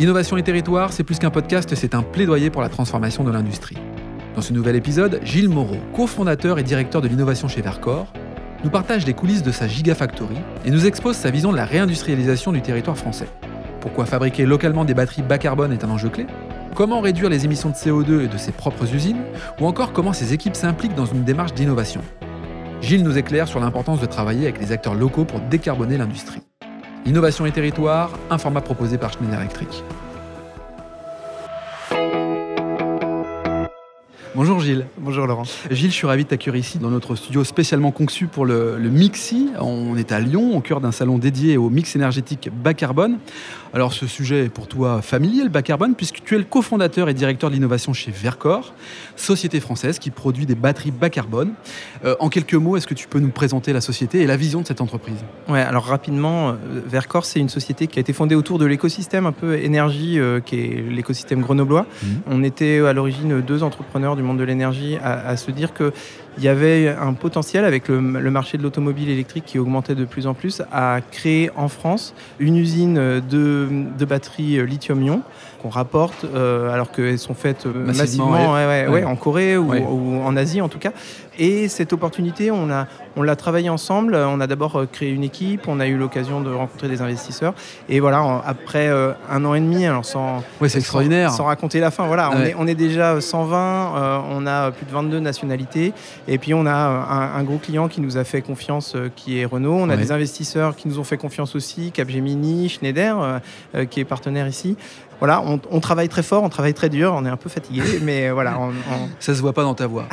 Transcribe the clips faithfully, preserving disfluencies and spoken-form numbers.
Innovation et Territoires, c'est plus qu'un podcast, c'est un plaidoyer pour la transformation de l'industrie. Dans ce nouvel épisode, Gilles Moreau, cofondateur et directeur de l'innovation chez Verkor, nous partage les coulisses de sa Gigafactory et nous expose sa vision de la réindustrialisation du territoire français. Pourquoi fabriquer localement des batteries bas carbone est un enjeu clé ? Comment réduire les émissions de C O deux et de ses propres usines ? Ou encore comment ses équipes s'impliquent dans une démarche d'innovation ? Gilles nous éclaire sur l'importance de travailler avec les acteurs locaux pour décarboner l'industrie. Innovation et Territoires, un format proposé par Schneider Electric. Bonjour Gilles. Bonjour Laurent. Gilles, je suis ravi de t'accueillir ici dans notre studio spécialement conçu pour le, le Mixi. On est à Lyon, au cœur d'un salon dédié au mix énergétique bas carbone. Alors ce sujet est pour toi familier, le bas carbone, puisque tu es le cofondateur et directeur de l'innovation chez Verkor, société française qui produit des batteries bas carbone. Euh, en quelques mots, est-ce que tu peux nous présenter la société et la vision de cette entreprise ? Ouais, alors rapidement, Verkor, c'est une société qui a été fondée autour de l'écosystème un peu énergie, euh, qui est l'écosystème grenoblois. Mmh. On était à l'origine deux entrepreneurs du monde de l'énergie à, à se dire que il y avait un potentiel avec le, le marché de l'automobile électrique qui augmentait de plus en plus à créer en France une usine de, de batteries lithium-ion qu'on rapporte euh, alors qu'elles sont faites massivement, massivement ouais, ouais, ouais, ouais. en Corée ou, ouais. ou en Asie en tout cas. Et cette opportunité, on a, on l'a travaillée ensemble. On a d'abord créé une équipe, on a eu l'occasion de rencontrer des investisseurs. Et voilà, après euh, un an et demi, alors sans, ouais, c'est extraordinaire. sans, sans raconter la fin, voilà, ouais. on, est, on est déjà cent vingt, euh, on a plus de vingt-deux nationalités. Et puis, on a un, un gros client qui nous a fait confiance, euh, qui est Renault. On a oui. des investisseurs qui nous ont fait confiance aussi, Capgemini, Schneider, euh, qui est partenaire ici. Voilà, on, on travaille très fort, on travaille très dur, on est un peu fatigué, mais voilà. On, on... Ça se voit pas dans ta voix.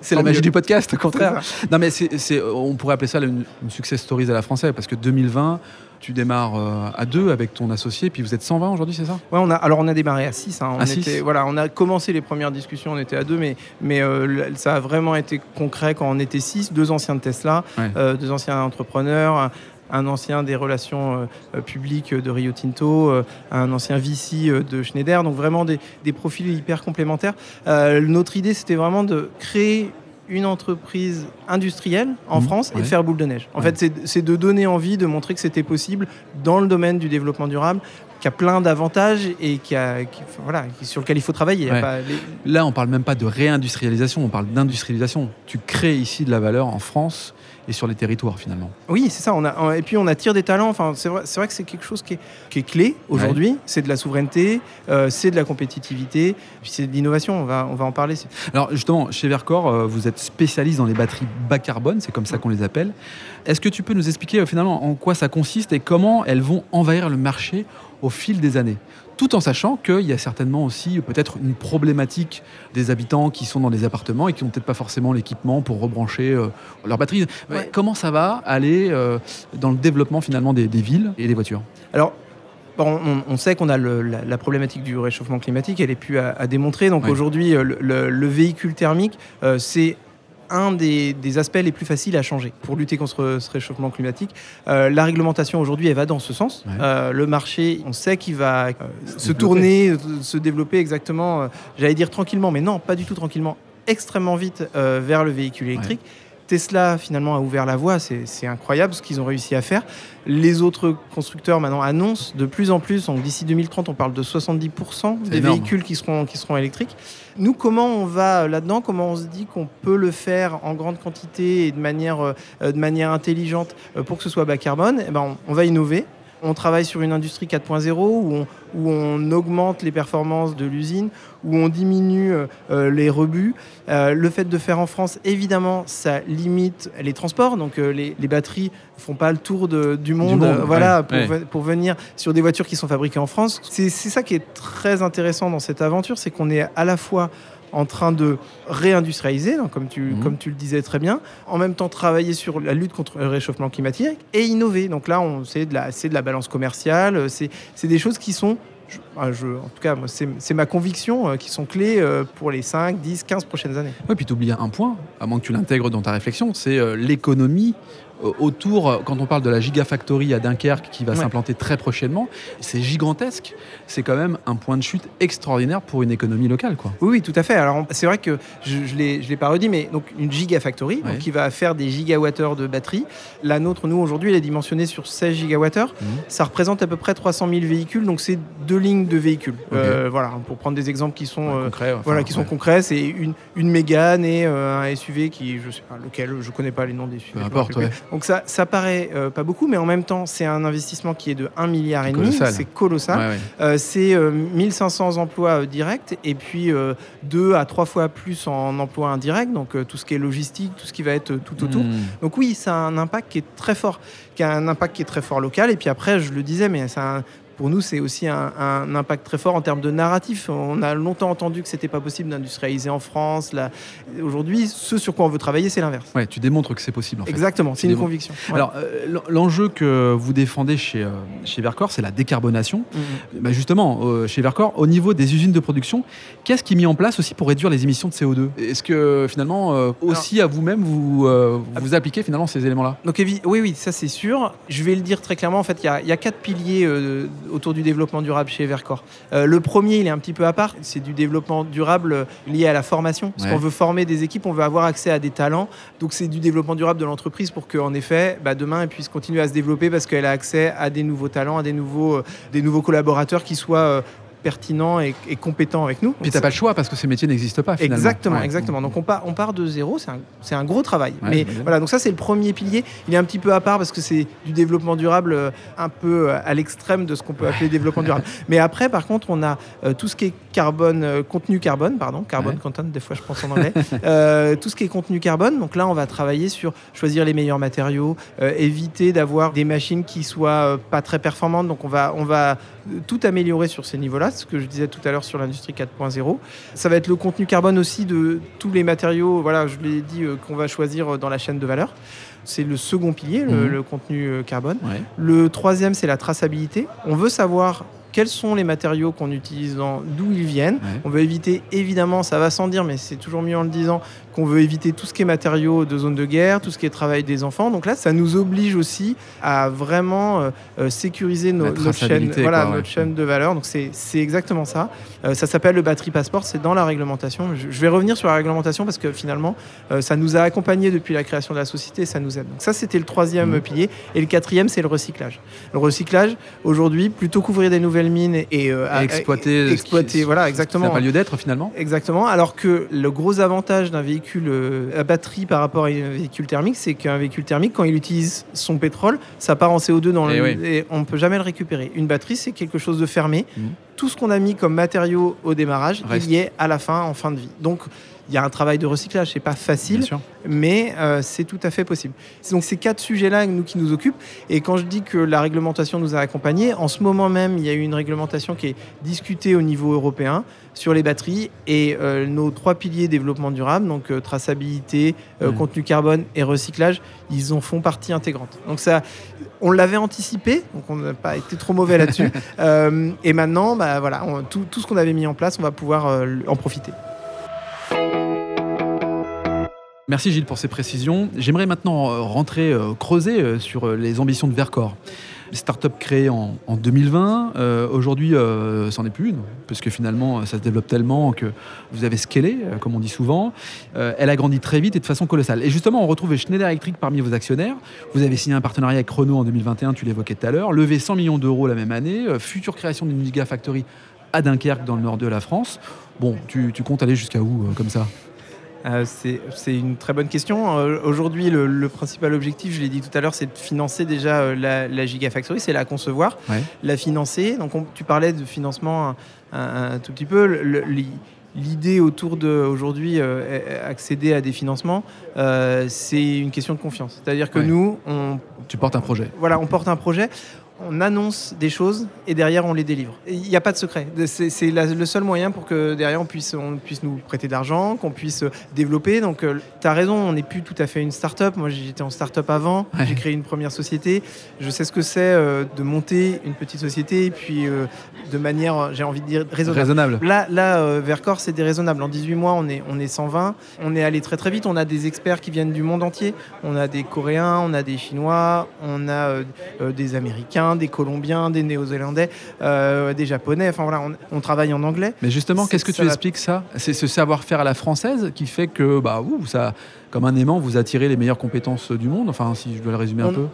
C'est la magie du podcast, au contraire. Non, mais c'est, c'est, on pourrait appeler ça une, une success story à la française, parce que deux mille vingt, tu démarres à deux avec ton associé, puis vous êtes cent vingt aujourd'hui, c'est ça ? Ouais, on a, alors on a démarré à six. Hein, on à était, six. Voilà, on a commencé les premières discussions, on était à deux, mais, mais euh, ça a vraiment été concret quand on était six. Deux anciens de Tesla, ouais. euh, deux anciens entrepreneurs, un ancien des relations euh, publiques de Rio Tinto, euh, un ancien V C euh, de Schneider, donc vraiment des, des profils hyper complémentaires. Euh, notre idée, c'était vraiment de créer une entreprise industrielle en mmh, France ouais. et faire boule de neige. En ouais. fait, c'est, c'est de donner envie, de montrer que c'était possible dans le domaine du développement durable, qui a plein d'avantages et qui a, qui, voilà, sur lequel il faut travailler. Ouais. Pas les... Là, on ne parle même pas de réindustrialisation, on parle d'industrialisation. Tu crées ici de la valeur en France et sur les territoires, finalement. Oui, c'est ça. On a, et puis, on attire des talents. Enfin, c'est vrai, c'est vrai que c'est quelque chose qui est, qui est clé aujourd'hui. Ouais. C'est de la souveraineté, euh, c'est de la compétitivité, puis c'est de l'innovation. On va, on va en parler. Alors, justement, chez Verkor, euh, vous êtes spécialiste dans les batteries bas carbone, c'est comme ça qu'on les appelle. Est-ce que tu peux nous expliquer, euh, finalement, en quoi ça consiste et comment elles vont envahir le marché au fil des années, tout en sachant qu'il y a certainement aussi peut-être une problématique des habitants qui sont dans les appartements et qui n'ont peut-être pas forcément l'équipement pour rebrancher euh, leur batterie. Ouais. Comment ça va aller euh, dans le développement finalement des, des villes et des voitures ? Alors, bon, on, on sait qu'on a le, la, la problématique du réchauffement climatique, elle est plus à, à démontrer. Donc ouais. aujourd'hui, le, le, le véhicule thermique, euh, c'est un des, des aspects les plus faciles à changer pour lutter contre ce réchauffement climatique. Euh, la réglementation aujourd'hui, elle va dans ce sens. Ouais. Euh, le marché, on sait qu'il va euh, se, se tourner, se développer exactement, euh, j'allais dire tranquillement, mais non, pas du tout tranquillement, extrêmement vite euh, vers le véhicule électrique. Ouais. Tesla, finalement, a ouvert la voie. C'est, c'est incroyable ce qu'ils ont réussi à faire. Les autres constructeurs, maintenant, annoncent de plus en plus. Donc, d'ici deux mille trente, on parle de soixante-dix pour cent c'est des énorme. véhicules qui seront, qui seront électriques. Nous, comment on va là-dedans ? Comment on se dit qu'on peut le faire en grande quantité et de manière, euh, de manière intelligente pour que ce soit bas carbone ? Eh ben, on, on va innover. On travaille sur une industrie quatre point zéro où on, où on augmente les performances de l'usine, où on diminue euh, les rebuts. Euh, le fait de faire en France, évidemment, ça limite les transports. Donc euh, les, les batteries ne font pas le tour de, du monde, du monde euh, voilà, ouais, pour, ouais. pour venir sur des voitures qui sont fabriquées en France. C'est, c'est ça qui est très intéressant dans cette aventure, c'est qu'on est à la fois en train de réindustrialiser, donc comme, tu, mmh. comme tu le disais très bien, en même temps travailler sur la lutte contre le réchauffement climatique et innover. Donc là, on, c'est, de la, c'est de la balance commerciale, c'est, c'est des choses qui sont, je, je, en tout cas, moi, c'est, c'est ma conviction, qui sont clés pour les cinq, dix, quinze prochaines années. Oui, puis tu oublies un point, à moins que tu l'intègres dans ta réflexion, c'est l'économie autour, quand on parle de la gigafactory à Dunkerque qui va ouais. s'implanter très prochainement, c'est gigantesque. C'est quand même un point de chute extraordinaire pour une économie locale, quoi. Oui, oui, tout à fait. Alors, c'est vrai que je ne l'ai, je l'ai pas redit, mais donc une gigafactory ouais. donc, qui va faire des gigawattheures de batterie. La nôtre, nous, aujourd'hui, elle est dimensionnée sur seize gigawattheures. Mmh. Ça représente à peu près trois cent mille véhicules, donc c'est deux lignes de véhicules. Okay. Euh, voilà, pour prendre des exemples qui sont, ouais, concrets, euh, enfin, voilà, qui ouais. sont concrets, c'est une, une Mégane et euh, un S U V qui, je ne sais pas lequel, je ne connais pas les noms des S U V. Peu importe, ouais. Donc ça, ça paraît euh, pas beaucoup, mais en même temps, c'est un investissement qui est de un virgule cinq milliard. C'est colossal. C'est, colossal. Ouais, ouais. Euh, c'est euh, mille cinq cents emplois euh, directs et puis euh, deux à trois fois plus en emplois indirects, donc euh, tout ce qui est logistique, tout ce qui va être euh, tout autour. Mmh. Donc oui, ça a un impact qui est très fort, qui a un impact qui est très fort local. Et puis après, je le disais, mais ça a un... Pour nous, c'est aussi un, un impact très fort en termes de narratif. On a longtemps entendu que ce n'était pas possible d'industrialiser en France. Là, aujourd'hui, ce sur quoi on veut travailler, c'est l'inverse. Ouais, tu démontres que c'est possible. En fait. Exactement, c'est tu une démontres. Conviction. Ouais. Alors, euh, l'enjeu que vous défendez chez, euh, chez Verkor, c'est la décarbonation. Mmh. Bah justement, euh, chez Verkor, au niveau des usines de production, qu'est-ce qui est mis en place aussi pour réduire les émissions de C O deux ? Est-ce que finalement, euh, aussi Alors, à vous-même, vous, euh, vous appliquez finalement ces éléments-là ? Donc, oui, oui, ça c'est sûr. Je vais le dire très clairement. En fait, il y, y a quatre piliers euh, autour du développement durable chez Verkor. Euh, le premier, il est un petit peu à part, c'est du développement durable lié à la formation. Parce ouais. qu'on veut former des équipes, on veut avoir accès à des talents. Donc c'est du développement durable de l'entreprise pour qu'en effet, bah, demain, elle puisse continuer à se développer parce qu'elle a accès à des nouveaux talents, à des nouveaux, euh, des nouveaux collaborateurs qui soient... Euh, pertinent et, et compétent avec nous. Puis tu n'as pas le choix parce que ces métiers n'existent pas finalement. Exactement, ouais. exactement. Donc on part, on part de zéro, c'est un, c'est un gros travail. Ouais, mais voilà, donc ça c'est le premier pilier. Il est un petit peu à part parce que c'est du développement durable euh, un peu à l'extrême de ce qu'on peut appeler ouais. développement durable. Mais après, par contre, on a euh, tout ce qui est carbone, euh, contenu carbone, pardon, carbone ouais. content, des fois je pense en anglais, euh, tout ce qui est contenu carbone. Donc là, on va travailler sur choisir les meilleurs matériaux, euh, éviter d'avoir des machines qui soient euh, pas très performantes. Donc on va, on va tout améliorer sur ces niveaux-là. Ce que je disais tout à l'heure sur l'industrie quatre point zéro. Ça va être le contenu carbone aussi de tous les matériaux, voilà, je l'ai dit, euh, qu'on va choisir dans la chaîne de valeur. C'est le second pilier, le, mmh. le contenu carbone. Ouais. Le troisième, c'est la traçabilité. On veut savoir quels sont les matériaux qu'on utilise, dans, d'où ils viennent. Ouais. On veut éviter, évidemment, ça va sans dire, mais c'est toujours mieux en le disant, qu'on veut éviter tout ce qui est matériaux de zone de guerre, tout ce qui est travail des enfants. Donc là, ça nous oblige aussi à vraiment euh, sécuriser nos, notre, chaîne, quoi, voilà, ouais. notre chaîne de valeur. Donc c'est, c'est exactement ça. Euh, ça s'appelle le batterie passeport, c'est dans la réglementation. Je, je vais revenir sur la réglementation parce que finalement, euh, ça nous a accompagnés depuis la création de la société et ça nous aide. Donc ça, c'était le troisième mmh. pilier. Et le quatrième, c'est le recyclage. Le recyclage, aujourd'hui, plutôt qu'ouvrir des nouvelles mine et, euh, et exploiter, euh, exploiter qui, voilà, exactement. Ça n'a pas lieu d'être finalement. Exactement, alors que le gros avantage d'un véhicule à batterie par rapport à un véhicule thermique, c'est qu'un véhicule thermique, quand il utilise son pétrole, ça part en C O deux dans et, le, oui. et on ne peut jamais le récupérer. Une batterie, c'est quelque chose de fermé. Mmh. Tout ce qu'on a mis comme matériaux au démarrage, Reste. il y est à la fin, en fin de vie. Donc, il y a un travail de recyclage, c'est pas facile, mais euh, c'est tout à fait possible. Donc ces quatre sujets-là, nous qui nous occupent, et quand je dis que la réglementation nous a accompagnés, en ce moment même, il y a eu une réglementation qui est discutée au niveau européen sur les batteries et euh, nos trois piliers développement durable, donc euh, traçabilité, euh, mmh. contenu carbone et recyclage, ils en font partie intégrante. Donc ça, on l'avait anticipé, donc on n'a pas été trop mauvais là-dessus. euh, et maintenant, bah voilà, on, tout, tout ce qu'on avait mis en place, on va pouvoir euh, en profiter. Merci Gilles pour ces précisions. J'aimerais maintenant rentrer, euh, creuser sur les ambitions de Verkor. Start-up créée en, en deux mille vingt, euh, aujourd'hui, euh, c'en est plus une, parce que finalement, ça se développe tellement que vous avez scalé, euh, comme on dit souvent. Euh, elle a grandi très vite et de façon colossale. Et justement, on retrouve Schneider Electric parmi vos actionnaires. Vous avez signé un partenariat avec Renault en deux mille vingt et un, tu l'évoquais tout à l'heure, levé cent millions d'euros la même année, euh, future création d'une gigafactory à Dunkerque, dans le nord de la France. Bon, tu, tu comptes aller jusqu'à où, euh, comme ça ? Euh, c'est, c'est une très bonne question. Euh, aujourd'hui, le, le principal objectif, je l'ai dit tout à l'heure, c'est de financer déjà euh, la, la Gigafactory, c'est la concevoir, ouais. la financer. Donc, on, tu parlais de financement un, un, un tout petit peu. Le, le, l'idée autour de aujourd'hui euh, accéder à des financements, euh, c'est une question de confiance. C'est-à-dire que ouais. nous, on tu portes un projet. Voilà, on porte un projet. on annonce des choses et derrière on les délivre. Il n'y a pas de secret. C'est, c'est la, le seul moyen pour que derrière on puisse, on puisse nous prêter de l'argent, qu'on puisse développer. Donc euh, tu as raison, on n'est plus tout à fait une start-up. Moi j'étais en start-up avant, ouais. J'ai créé une première société. Je sais ce que c'est euh, de monter une petite société et puis euh, de manière, j'ai envie de dire, raisonnable. raisonnable. Là, là euh, Verkor, c'est déraisonnable. En dix-huit mois, on est, on est cent vingt. On est allé très très vite. On a des experts qui viennent du monde entier. On a des Coréens, on a des Chinois, on a euh, euh, des Américains, des Colombiens, des Néo-Zélandais, euh, des Japonais. Enfin voilà, on, on travaille en anglais. Mais justement, c'est, qu'est-ce que tu va... expliques ça ? C'est ce savoir-faire à la française qui fait que, bah, ouh, ça, comme un aimant, vous attirez les meilleures compétences du monde. Enfin, si je dois le résumer on, un peu.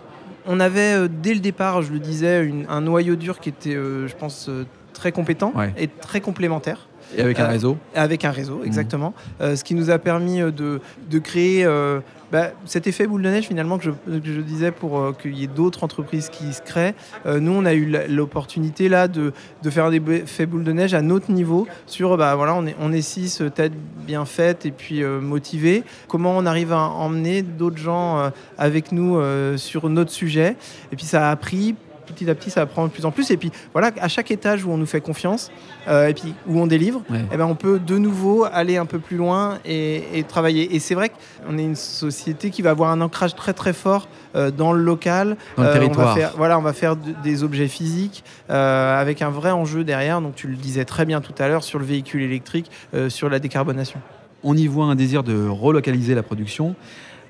On avait euh, dès le départ, je le disais, une, un noyau dur qui était, euh, je pense, euh, très compétent ouais. et très complémentaire. Et avec un réseau euh, Avec un réseau, exactement. Mmh. Euh, ce qui nous a permis de, de créer euh, bah, cet effet boule de neige, finalement, que je, que je disais, pour euh, qu'il y ait d'autres entreprises qui se créent. Euh, nous, on a eu l'opportunité là, de, de faire des effets boule de neige à notre niveau, sur, bah, voilà, on est, on est six têtes bien faites et puis euh, motivées. Comment on arrive à emmener d'autres gens euh, avec nous euh, sur notre sujet. Et puis, ça a appris... petit à petit, ça prend de plus en plus. Et puis, voilà, à chaque étage où on nous fait confiance euh, et puis où on délivre, ouais. eh ben, on peut de nouveau aller un peu plus loin et, et travailler. Et c'est vrai qu'on est une société qui va avoir un ancrage très, très fort euh, dans le local. Dans le euh, territoire. On va faire, voilà, on va faire de, des objets physiques euh, avec un vrai enjeu derrière. Donc, tu le disais très bien tout à l'heure sur le véhicule électrique, euh, sur la décarbonation. On y voit un désir de relocaliser la production.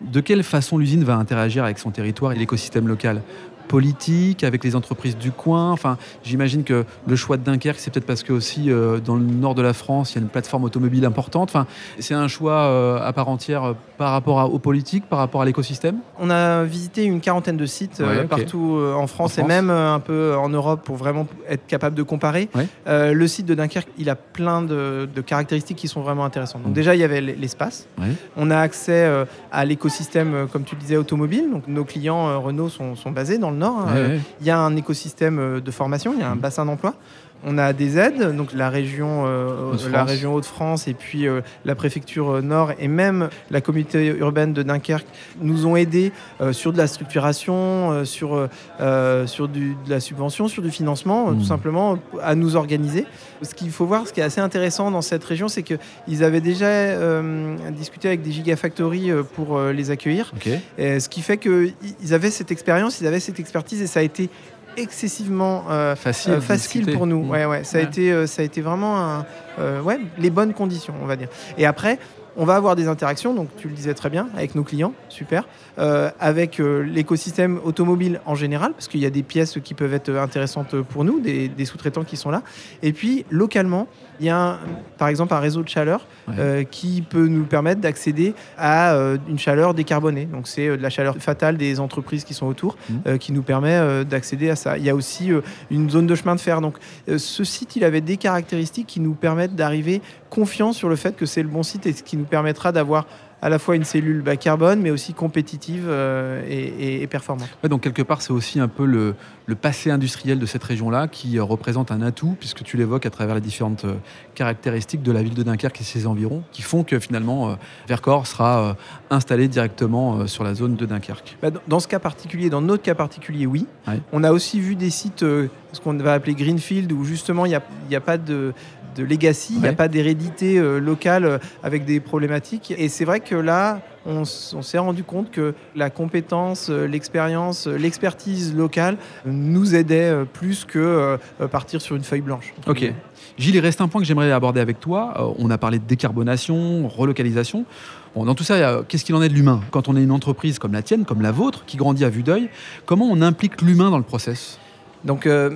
De quelle façon l'usine va interagir avec son territoire et l'écosystème local ? Politique, avec les entreprises du coin. Enfin, j'imagine que le choix de Dunkerque, c'est peut-être parce que aussi euh, dans le nord de la France, il y a une plateforme automobile importante. Enfin, c'est un choix euh, à part entière euh, par rapport à, aux politiques, par rapport à l'écosystème. On a visité une quarantaine de sites ouais, euh, okay. partout euh, en, France en France et même euh, un peu en Europe pour vraiment être capable de comparer. Ouais. Euh, le site de Dunkerque, il a plein de, de caractéristiques qui sont vraiment intéressantes. Donc déjà, il y avait l'espace. Ouais. On a accès euh, à l'écosystème, comme tu le disais, automobile. Donc nos clients euh, Renault sont, sont basés dans le Nord, ouais, euh, ouais. Il y a un écosystème de formation, il y a un bassin d'emploi. On a des aides, donc la région, euh, la région Hauts-de-France et puis euh, la préfecture Nord et même la communauté urbaine de Dunkerque nous ont aidés euh, sur de la structuration, euh, sur, euh, sur du, de la subvention, sur du financement, mmh. tout simplement à nous organiser. Ce qu'il faut voir, ce qui est assez intéressant dans cette région, c'est qu'ils avaient déjà euh, discuté avec des gigafactories pour euh, les accueillir. Okay. Et ce qui fait qu'ils avaient cette expérience, ils avaient cette expertise et ça a été excessivement euh, facile, euh, facile pour nous. Mmh. Ouais, ouais. Ça, ouais. A été, euh, ça a été vraiment un, euh, ouais, les bonnes conditions, on va dire. Et après, on va avoir des interactions, donc tu le disais très bien, avec nos clients, super, euh, avec euh, l'écosystème automobile en général, parce qu'il y a des pièces qui peuvent être intéressantes pour nous, des, des sous-traitants qui sont là. Et puis, localement, il y a un, par exemple un réseau de chaleur ouais. euh, qui peut nous permettre d'accéder à euh, une chaleur décarbonée. Donc, c'est euh, de la chaleur fatale des entreprises qui sont autour, mmh. euh, qui nous permet euh, d'accéder à ça. Il y a aussi euh, une zone de chemin de fer. Donc, euh, ce site, il avait des caractéristiques qui nous permettent d'arriver confiants sur le fait que c'est le bon site et ce qui nous permettra d'avoir à la fois une cellule bas carbone, mais aussi compétitive euh, et, et performante. Ouais, donc, quelque part, c'est aussi un peu le, le passé industriel de cette région-là qui représente un atout, puisque tu l'évoques à travers les différentes euh, caractéristiques de la ville de Dunkerque et ses environs, qui font que, finalement, euh, Verkor sera euh, installé directement euh, sur la zone de Dunkerque. Bah, dans ce cas particulier, dans notre cas particulier, oui. Ouais. On a aussi vu des sites, euh, ce qu'on va appeler Greenfield, où, justement, il n'y a, y a pas de... de legacy, il ouais. n'y a pas d'hérédité euh, locale euh, avec des problématiques. Et c'est vrai que là, on, s- on s'est rendu compte que la compétence, euh, l'expérience, euh, l'expertise locale euh, nous aidait euh, plus que euh, partir sur une feuille blanche. Ok. Gilles, il reste un point que j'aimerais aborder avec toi. Euh, on a parlé de décarbonation, relocalisation. Bon, dans tout ça, euh, qu'est-ce qu'il en est de l'humain ? Quand on est une entreprise comme la tienne, comme la vôtre, qui grandit à vue d'œil, comment on implique l'humain dans le process ? Donc... Euh,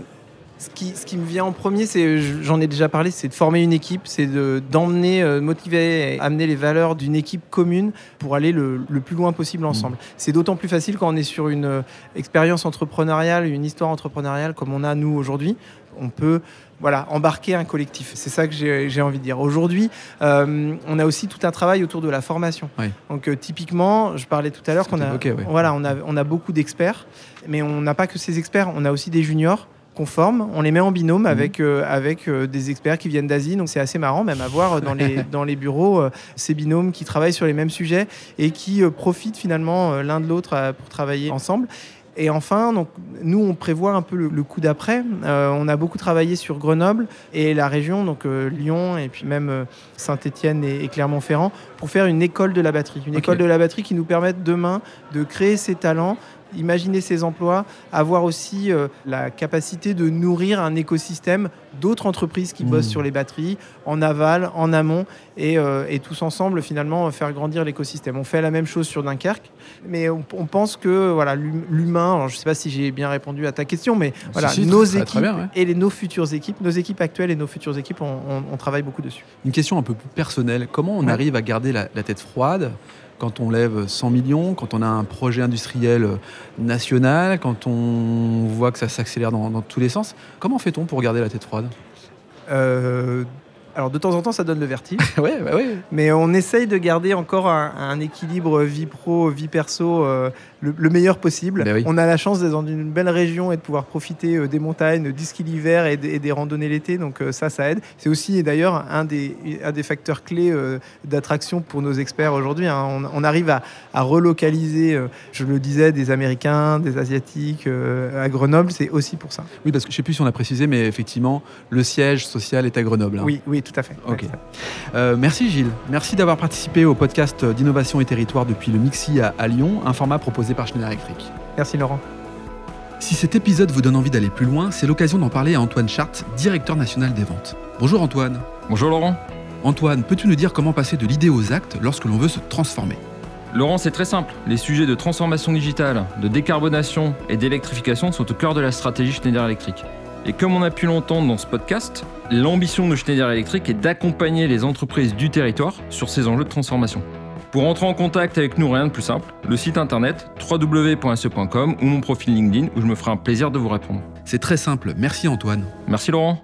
Ce qui, ce qui me vient en premier, c'est, j'en ai déjà parlé, c'est de former une équipe, c'est de, d'emmener, euh, motiver et amener les valeurs d'une équipe commune pour aller le, le plus loin possible ensemble. Mmh. C'est d'autant plus facile quand on est sur une euh, expérience entrepreneuriale, une histoire entrepreneuriale comme on a nous aujourd'hui. On peut voilà, embarquer un collectif. C'est ça que j'ai, j'ai envie de dire. Aujourd'hui, euh, on a aussi tout un travail autour de la formation. Oui. Donc euh, typiquement, je parlais tout à l'heure c'est qu'on a, okay, ouais. voilà, on a, on a beaucoup d'experts, mais on n'a pas que ces experts, on a aussi des juniors. On forme, on les met en binôme avec, euh, avec euh, des experts qui viennent d'Asie. Donc, c'est assez marrant même à voir dans les, dans les bureaux euh, ces binômes qui travaillent sur les mêmes sujets et qui euh, profitent finalement euh, l'un de l'autre euh, pour travailler ensemble. Et enfin, donc, nous, on prévoit un peu le, le coup d'après. Euh, on a beaucoup travaillé sur Grenoble et la région, donc euh, Lyon et puis même euh, Saint-Etienne et, et Clermont-Ferrand, pour faire une école de la batterie. Une okay. école de la batterie qui nous permette demain de créer ces talents, imaginer ces emplois, avoir aussi euh, la capacité de nourrir un écosystème d'autres entreprises qui mmh. bossent sur les batteries, en aval, en amont, et, euh, et tous ensemble, finalement, faire grandir l'écosystème. On fait la même chose sur Dunkerque, mais on, on pense que voilà, l'humain, alors je ne sais pas si j'ai bien répondu à ta question, mais voilà, si, si, nos équipes très bien, ouais. et les, nos futures équipes, nos équipes actuelles et nos futures équipes, on, on, on travaille beaucoup dessus. Une question un peu plus personnelle, comment on ouais. arrive à garder la, la tête froide quand on lève cent millions, quand on a un projet industriel national, quand on voit que ça s'accélère dans, dans tous les sens, comment fait-on pour garder la tête froide ? euh, Alors, de temps en temps, ça donne le vertige. ouais, bah ouais. Mais on essaye de garder encore un, un équilibre vie pro, vie perso euh, le, le meilleur possible. Ben oui. On a la chance d'être dans une belle région et de pouvoir profiter des montagnes, du ski l'hiver et, de, et des randonnées l'été. Donc ça, ça aide. C'est aussi d'ailleurs un des, un des facteurs clés euh, d'attraction pour nos experts aujourd'hui. Hein. On, on arrive à, à relocaliser, euh, je le disais, des Américains, des Asiatiques euh, à Grenoble. C'est aussi pour ça. Oui, parce que je ne sais plus si on a précisé, mais effectivement, le siège social est à Grenoble. Hein. Oui, oui. Tout à fait. Okay. Euh, merci Gilles. Merci d'avoir participé au podcast d'Innovation et Territoires depuis le Mixi à, à Lyon, un format proposé par Schneider Electric. Merci Laurent. Si cet épisode vous donne envie d'aller plus loin, c'est l'occasion d'en parler à Antoine Chartres, directeur national des ventes. Bonjour Antoine. Bonjour Laurent. Antoine, peux-tu nous dire comment passer de l'idée aux actes lorsque l'on veut se transformer ? Laurent, c'est très simple. Les sujets de transformation digitale, de décarbonation et d'électrification sont au cœur de la stratégie Schneider Electric. Et comme on a pu l'entendre dans ce podcast, l'ambition de Schneider Electric est d'accompagner les entreprises du territoire sur ces enjeux de transformation. Pour entrer en contact avec nous, rien de plus simple, le site internet w w w point s e point com ou mon profil LinkedIn où je me ferai un plaisir de vous répondre. C'est très simple. Merci Antoine. Merci Laurent.